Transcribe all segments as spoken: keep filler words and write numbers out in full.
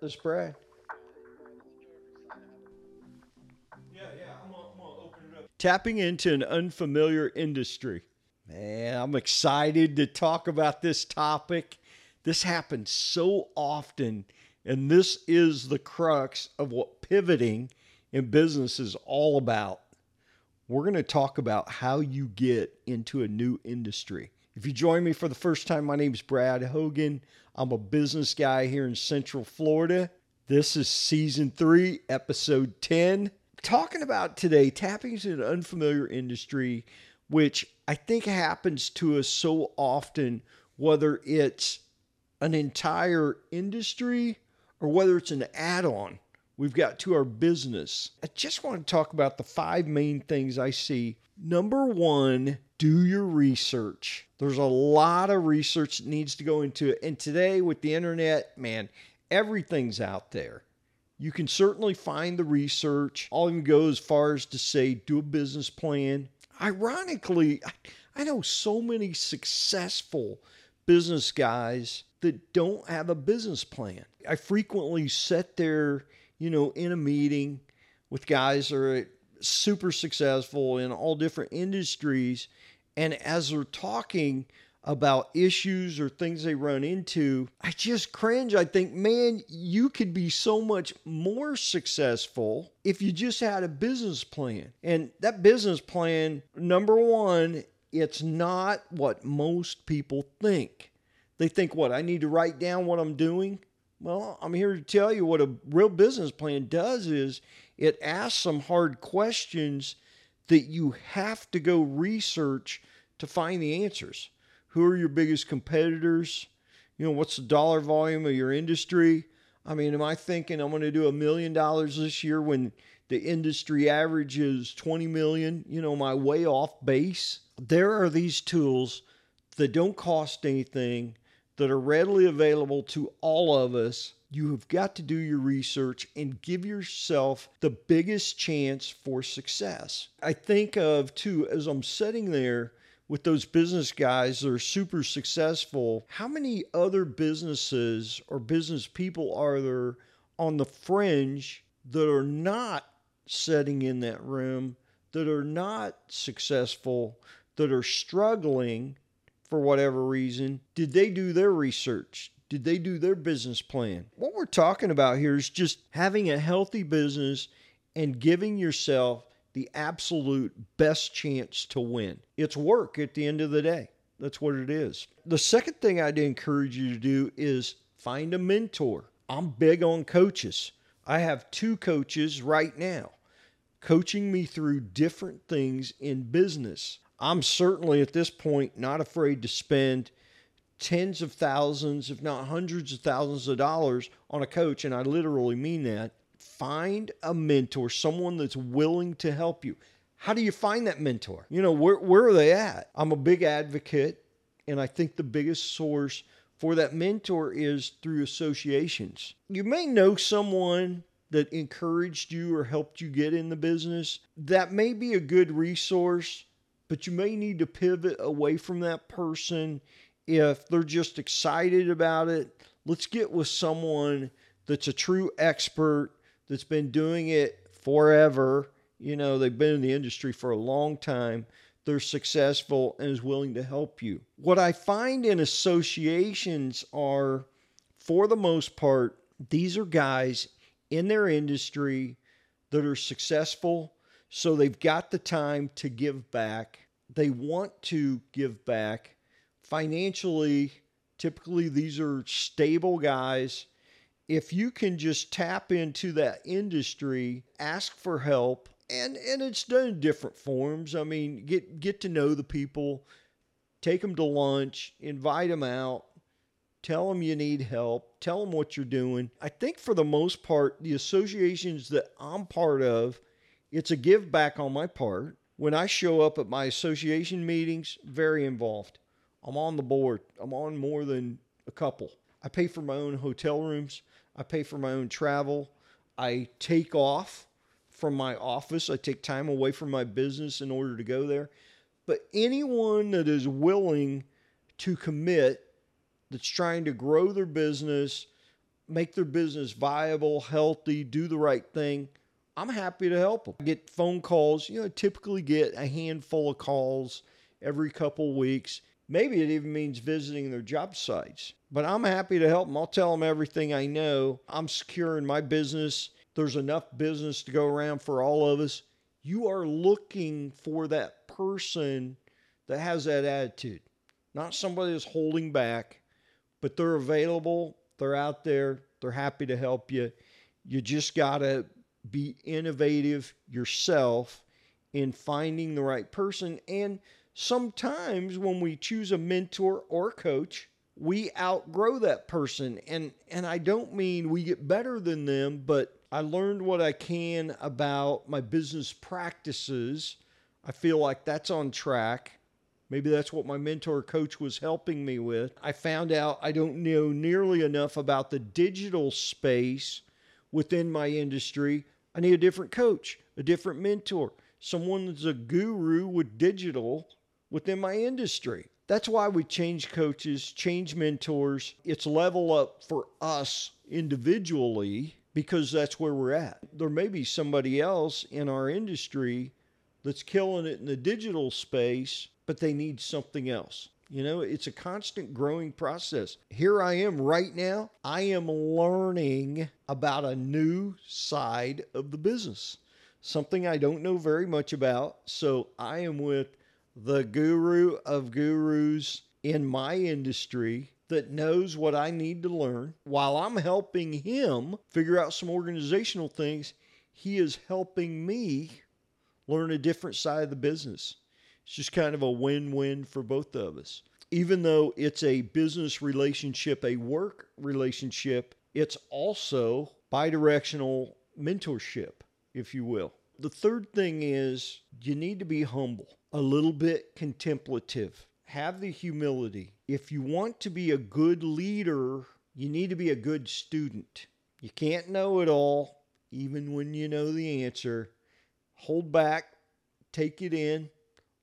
the spray? Yeah, yeah, I'm gonna, I'm gonna open it up. Tapping into an unfamiliar industry. Man, I'm excited to talk about this topic. This happens so often, and this is the crux of what pivoting in business is all about. We're going to talk about how you get into a new industry. If you join me for the first time, my name is Brad Hogann. I'm a business guy here in Central Florida. This is season three, episode ten. Talking about today, tapping into an unfamiliar industry, which I think happens to us so often, whether it's an entire industry or whether it's an add-on we've got to our business. I just want to talk about the five main things I see. Number one, do your research. There's a lot of research that needs to go into it. And today with the internet, man, everything's out there. You can certainly find the research. I'll even go as far as to say, do a business plan. Ironically, I know so many successful business guys that don't have a business plan. I frequently sit there, you know, in a meeting with guys that are super successful in all different industries. And as they're talking about issues or things they run into, I just cringe. I think, man, you could be so much more successful if you just had a business plan. And that business plan, number one, it's not what most people think. They think, what, I need to write down what I'm doing? Well, I'm here to tell you what a real business plan does is it asks some hard questions that you have to go research to find the answers. Who are your biggest competitors? You know, what's the dollar volume of your industry? I mean, am I thinking I'm going to do a million dollars this year when the industry average is twenty million? You know, my way off base. There are these tools that don't cost anything, that are readily available to all of us. You have got to do your research and give yourself the biggest chance for success. I think of, too, as I'm sitting there with those business guys that are super successful, how many other businesses or business people are there on the fringe that are not sitting in that room, that are not successful, that are struggling for whatever reason? Did they do their research? Did they do their business plan? What we're talking about here is just having a healthy business and giving yourself the absolute best chance to win. It's work at the end of the day. That's what it is. The second thing I'd encourage you to do is find a mentor. I'm big on coaches. I have two coaches right now coaching me through different things in business. I'm certainly at this point not afraid to spend tens of thousands, if not hundreds of thousands of dollars on a coach, and I literally mean that. Find a mentor, someone that's willing to help you. How do you find that mentor? You know, where, where are they at? I'm a big advocate, and I think the biggest source for that mentor is through associations. You may know someone that encouraged you or helped you get in the business. That may be a good resource, but you may need to pivot away from that person if they're just excited about it. Let's get with someone that's a true expert, that's been doing it forever. You know, they've been in the industry for a long time. They're successful and is willing to help you. What I find in associations are, for the most part, these are guys in their industry that are successful. So they've got the time to give back. They want to give back financially. Typically, these are stable guys. If you can just tap into that industry, ask for help, and, and it's done in different forms. I mean, get, get to know the people, take them to lunch, invite them out, tell them you need help, tell them what you're doing. I think for the most part, the associations that I'm part of, it's a give back on my part. When I show up at my association meetings, very involved. I'm on the board. I'm on more than a couple. I pay for my own hotel rooms. I pay for my own travel. I take off from my office. I take time away from my business in order to go there. But anyone that is willing to commit, that's trying to grow their business, make their business viable, healthy, do the right thing, I'm happy to help them. I get phone calls. You know, I typically get a handful of calls every couple of weeks. Maybe it even means visiting their job sites. But I'm happy to help them. I'll tell them everything I know. I'm secure in my business. There's enough business to go around for all of us. You are looking for that person that has that attitude. Not somebody that's holding back, but they're available. They're out there. They're happy to help you. You just got to be innovative yourself in finding the right person. And sometimes when we choose a mentor or coach, we outgrow that person. And, and I don't mean we get better than them, but I learned what I can about my business practices. I feel like that's on track. Maybe that's what my mentor coach was helping me with. I found out I don't know nearly enough about the digital space within my industry. I need a different coach, a different mentor, someone that's a guru with digital within my industry. That's why we change coaches, change mentors. It's level up for us individually because that's where we're at. There may be somebody else in our industry that's killing it in the digital space, but they need something else. You know, it's a constant growing process. Here I am right now. I am learning about a new side of the business, something I don't know very much about. So I am with the guru of gurus in my industry that knows what I need to learn. While I'm helping him figure out some organizational things, he is helping me learn a different side of the business. It's just kind of a win-win for both of us. Even though it's a business relationship, a work relationship, it's also bi-directional mentorship, if you will. The third thing is you need to be humble, a little bit contemplative. Have the humility. If you want to be a good leader, you need to be a good student. You can't know it all, even when you know the answer. Hold back, take it in.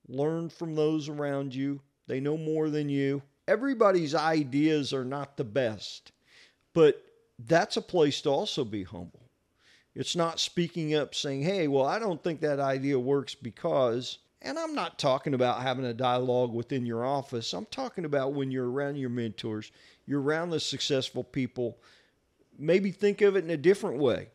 Learn from those around you. They know more than you. Everybody's ideas are not the best, but that's a place to also be humble. It's not speaking up saying, hey, well, I don't think that idea works because, and I'm not talking about having a dialogue within your office. I'm talking about when you're around your mentors, you're around the successful people, maybe think of it in a different way.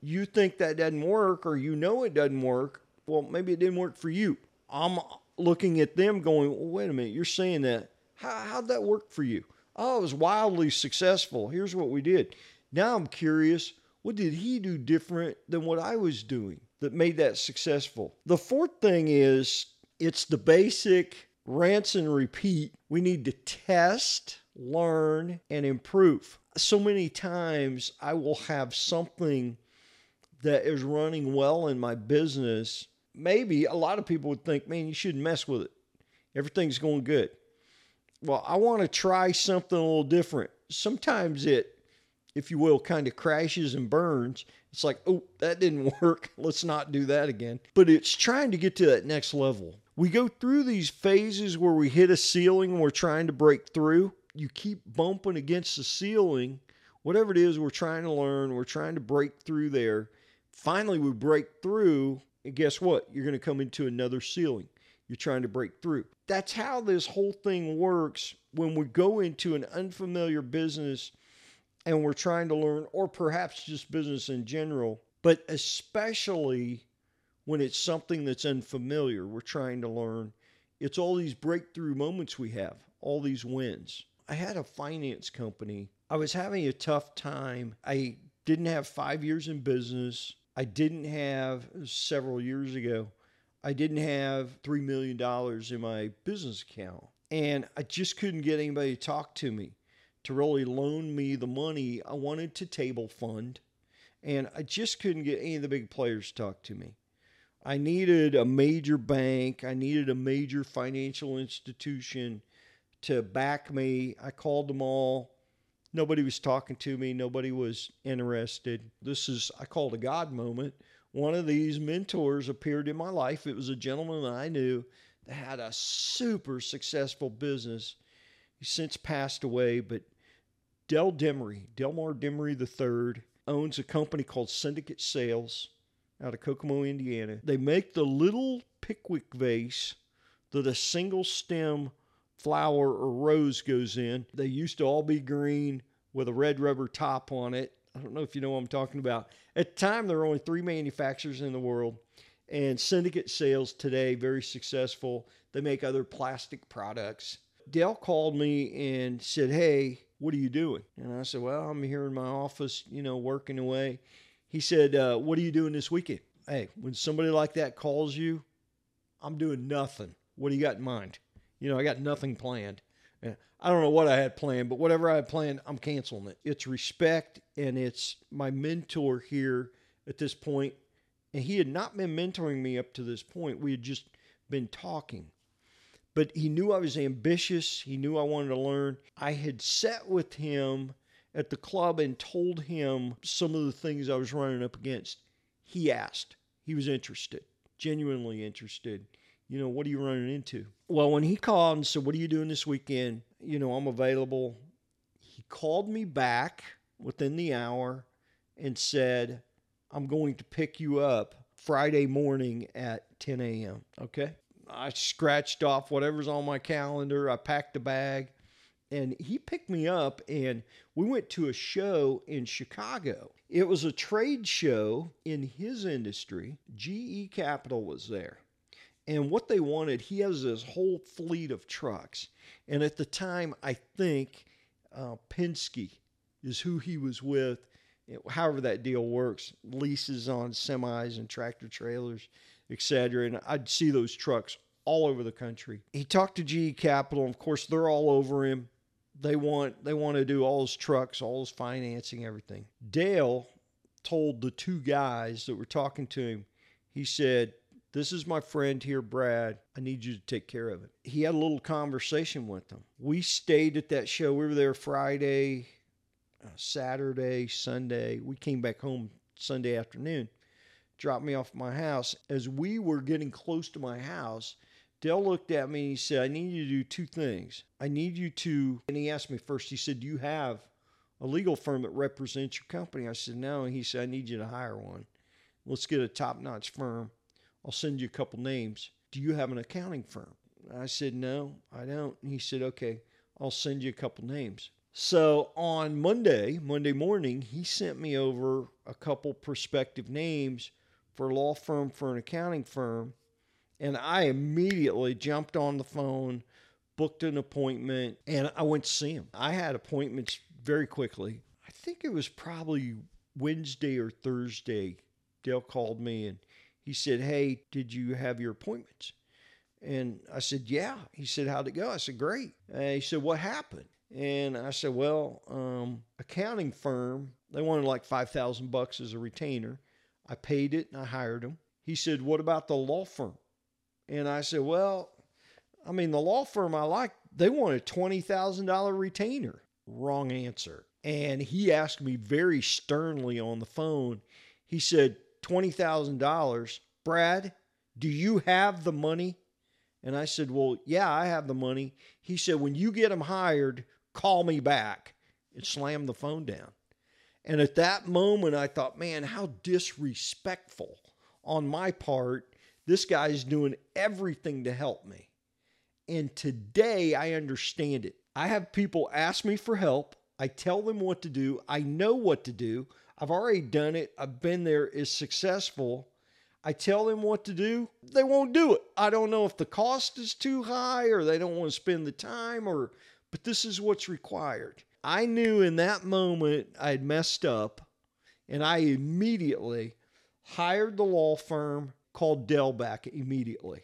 You think that doesn't work or you know it doesn't work. Well, maybe it didn't work for you. I'm looking at them going, well, wait a minute, you're saying that. How, how'd that work for you? Oh, it was wildly successful. Here's what we did. Now I'm curious, what did he do different than what I was doing that made that successful? The fourth thing is it's the basic rinse and repeat. We need to test, learn, and improve. So many times I will have something that is running well in my business. Maybe a lot of people would think, man, you shouldn't mess with it. Everything's going good. Well, I want to try something a little different. Sometimes it, if you will, kind of crashes and burns. It's like, oh, that didn't work. Let's not do that again. But it's trying to get to that next level. We go through these phases where we hit a ceiling and we're trying to break through. You keep bumping against the ceiling. Whatever it is, we're trying to learn. We're trying to break through there. Finally, we break through. And guess what? You're going to come into another ceiling. You're trying to break through. That's how this whole thing works when we go into an unfamiliar business and we're trying to learn, or perhaps just business in general, but especially when it's something that's unfamiliar, we're trying to learn. It's all these breakthrough moments we have, all these wins. I had a finance company. I was having a tough time. I didn't have five years in business. I didn't have, several years ago, I didn't have three million dollars in my business account. And I just couldn't get anybody to talk to me, to really loan me the money I wanted to table fund. And I just couldn't get any of the big players to talk to me. I needed a major bank. I needed a major financial institution to back me. I called them all. Nobody was talking to me. Nobody was interested. This is, I call it a God moment. One of these mentors appeared in my life. It was a gentleman that I knew that had a super successful business. He's since passed away, but Del Demery, Delmar Demery the third, owns a company called Syndicate Sales out of Kokomo, Indiana. They make the little Pickwick vase that a single stem flower or rose goes in. They used to all be green with a red rubber top on it. I don't know if you know what I'm talking about. At the time, there were only three manufacturers in the world. And Syndicate Sales today, very successful. They make other plastic products. Dale called me and said, "Hey, what are you doing?" And I said, "Well, I'm here in my office, you know, working away." He said, uh, "What are you doing this weekend?" Hey, when somebody like that calls you, I'm doing nothing. What do you got in mind? You know, I got nothing planned. I don't know what I had planned, but whatever I had planned, I'm canceling it. It's respect, and it's my mentor here at this point. And he had not been mentoring me up to this point. We had just been talking. But he knew I was ambitious. He knew I wanted to learn. I had sat with him at the club and told him some of the things I was running up against. He asked. He was interested, genuinely interested. You know, what are you running into? Well, when he called and said, "What are you doing this weekend?" You know, I'm available. He called me back within the hour and said, "I'm going to pick you up Friday morning at ten a m" Okay. I scratched off whatever's on my calendar. I packed the bag and he picked me up and we went to a show in Chicago. It was a trade show in his industry. G E Capital was there. And what they wanted, he has this whole fleet of trucks. And at the time, I think uh, Penske is who he was with. However that deal works, leases on semis and tractor trailers, et cetera. And I'd see those trucks all over the country. He talked to G E Capital. Of course, they're all over him. They want, they want to do all his trucks, all his financing, everything. Dale told the two guys that were talking to him, he said, "This is my friend here, Brad. I need you to take care of it." He had a little conversation with them. We stayed at that show. We were there Friday, Uh, Saturday, Sunday. We came back home Sunday afternoon, dropped me off at my house. As we were getting close to my house, Dale looked at me and he said, "I need you to do two things. I need you to," and he asked me first, he said, "Do you have a legal firm that represents your company?" I said, "No." And he said, "I need you to hire one. Let's get a top-notch firm. I'll send you a couple names. Do you have an accounting firm?" I said, "No, I don't." And he said, "Okay, I'll send you a couple names." So on Monday, Monday morning, he sent me over a couple prospective names for a law firm, for an accounting firm. And I immediately jumped on the phone, booked an appointment, and I went to see him. I had appointments very quickly. I think it was probably Wednesday or Thursday. Dale called me and he said, "Hey, did you have your appointments?" And I said, "Yeah." He said, "How'd it go?" I said, "Great." And he said, "What happened?" And I said, well, um, accounting firm, they wanted like five thousand bucks as a retainer. I paid it and I hired him. He said, "What about the law firm?" And I said, well, I mean, the law firm I like, they want a twenty thousand dollars retainer. Wrong answer. And he asked me very sternly on the phone. He said, twenty thousand dollars, "Brad, do you have the money?" And I said, "Well, yeah, I have the money." He said, "When you get them hired, call me back," and slammed the phone down. And at that moment, I thought, man, how disrespectful on my part. This guy's doing everything to help me. And today I understand it. I have people ask me for help. I tell them what to do. I know what to do. I've already done it. I've been there. It's successful. I tell them what to do. They won't do it. I don't know if the cost is too high or they don't want to spend the time, or, but this is what's required. I knew in that moment I had messed up, and I immediately hired the law firm, called Dell back immediately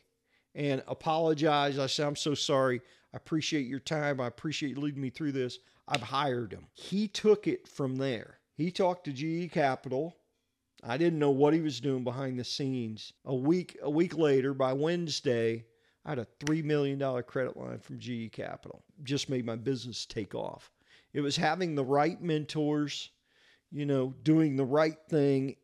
and apologized. I said, "I'm so sorry. I appreciate your time. I appreciate you leading me through this. I've hired him." He took it from there. He talked to G E Capital. I didn't know what he was doing behind the scenes. A week a week later, by Wednesday, I had a three million dollars credit line from G E Capital. Just made my business take off. It was having the right mentors, you know, doing the right thing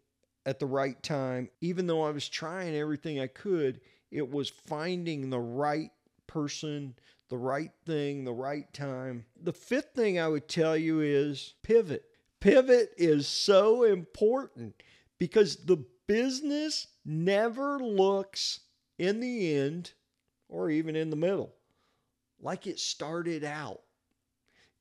at the right time. Even though I was trying everything I could, it was finding the right person, the right thing, the right time. The fifth thing I would tell you is pivot. Pivot is so important because the business never looks in the end or even in the middle like it started out.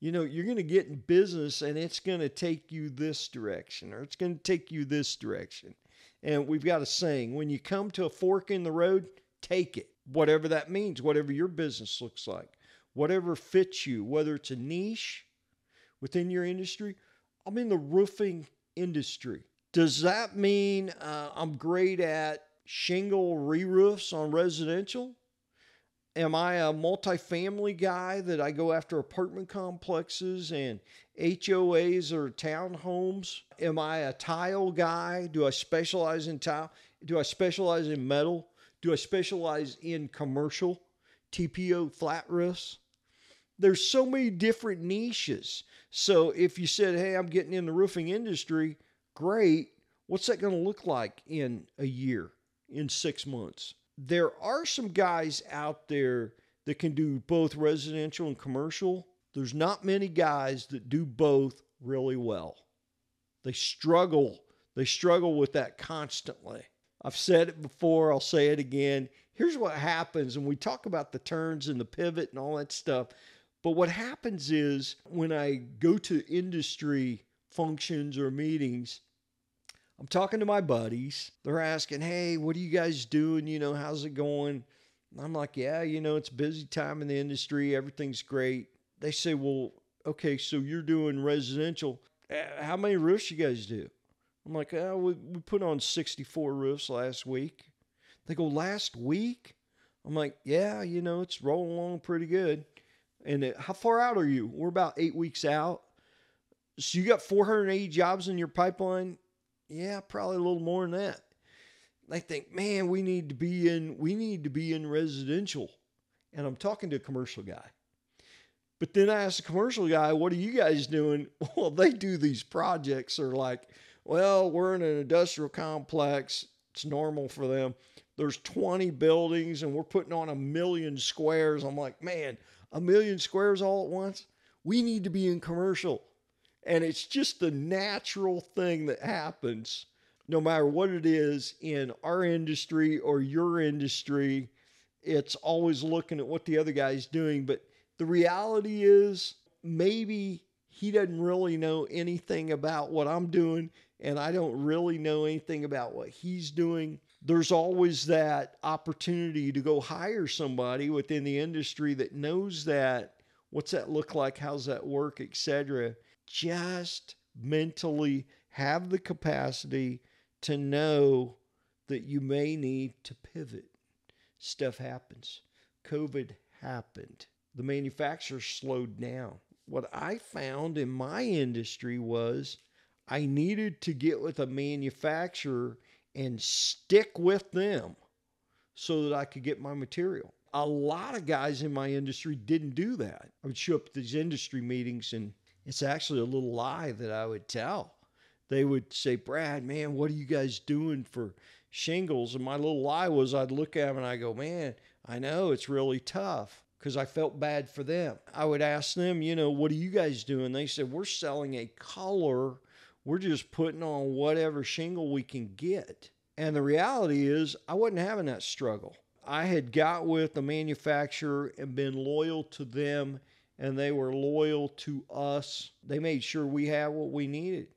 You know, you're going to get in business and it's going to take you this direction or it's going to take you this direction. And we've got a saying, when you come to a fork in the road, take it. Whatever that means, whatever your business looks like, whatever fits you, whether it's a niche within your industry. I'm in the roofing industry. Does that mean uh, I'm great at shingle re-roofs on residential? Am I a multifamily guy that I go after apartment complexes and H O As or townhomes? Am I a tile guy? Do I specialize in tile? Do I specialize in metal? Do I specialize in commercial T P O flat roofs? There's so many different niches. So if you said, hey, I'm getting in the roofing industry, great. What's that going to look like in a year, in six months? There are some guys out there that can do both residential and commercial. There's not many guys that do both really well. They struggle. They struggle with that constantly. I've said it before. I'll say it again. Here's what happens. And we talk about the turns and the pivot and all that stuff. But what happens is when I go to industry functions or meetings, I'm talking to my buddies. They're asking, hey, what are you guys doing? You know, how's it going? And I'm like, yeah, you know, it's busy time in the industry. Everything's great. They say, well, okay, so you're doing residential. How many roofs you guys do? I'm like, oh, we, we put on sixty-four roofs last week. They go, last week? I'm like, yeah, you know, it's rolling along pretty good. And it, how far out are you? We're about eight weeks out. So you got four hundred eighty jobs in your pipeline? Yeah, probably a little more than that. They think, man, we need to be in, we need to be in residential. And I'm talking to a commercial guy. But then I ask the commercial guy, what are you guys doing? Well, they do these projects or like, well, we're in an industrial complex. It's normal for them. There's twenty buildings and we're putting on a million squares. I'm like, man, a million squares all at once? We need to be in commercial. And it's just the natural thing that happens, no matter what it is in our industry or your industry. It's always looking at what the other guy's doing. But the reality is maybe he doesn't really know anything about what I'm doing, and I don't really know anything about what he's doing. There's always that opportunity to go hire somebody within the industry that knows that. What's that look like? How's that work, et cetera? Just mentally have the capacity to know that you may need to pivot. Stuff happens. COVID happened. The manufacturer slowed down. What I found in my industry was I needed to get with a manufacturer and stick with them so that I could get my material. A lot of guys in my industry didn't do that. I would show up at these industry meetings, and it's actually a little lie that I would tell. They would say, Brad, man, what are you guys doing for shingles? And my little lie was I'd look at them and I go, man, I know it's really tough, because I felt bad for them. I would ask them, you know, what are you guys doing? They said, we're selling a color. We're just putting on whatever shingle we can get. And the reality is I wasn't having that struggle. I had got with the manufacturer and been loyal to them, and they were loyal to us. They made sure we had what we needed,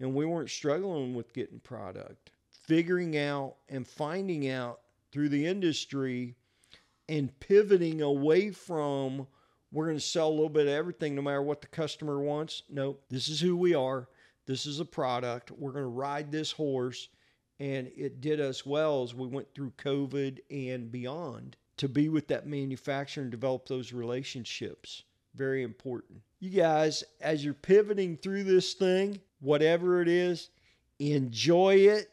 and we weren't struggling with getting product. Figuring out and finding out through the industry and pivoting away from, we're going to sell a little bit of everything no matter what the customer wants. Nope, this is who we are. This is a product. We're going to ride this horse. And it did us well as we went through COVID and beyond to be with that manufacturer and develop those relationships. Very important. You guys, as you're pivoting through this thing, whatever it is, enjoy it,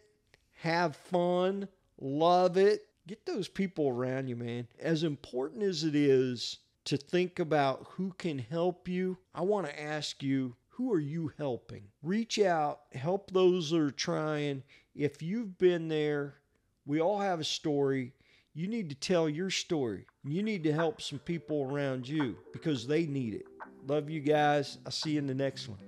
have fun, love it. Get those people around you, man. As important as it is to think about who can help you, I want to ask you, who are you helping? Reach out, help those that are trying. If you've been there, we all have a story. You need to tell your story. You need to help some people around you because they need it. Love you guys. I'll see you in the next one.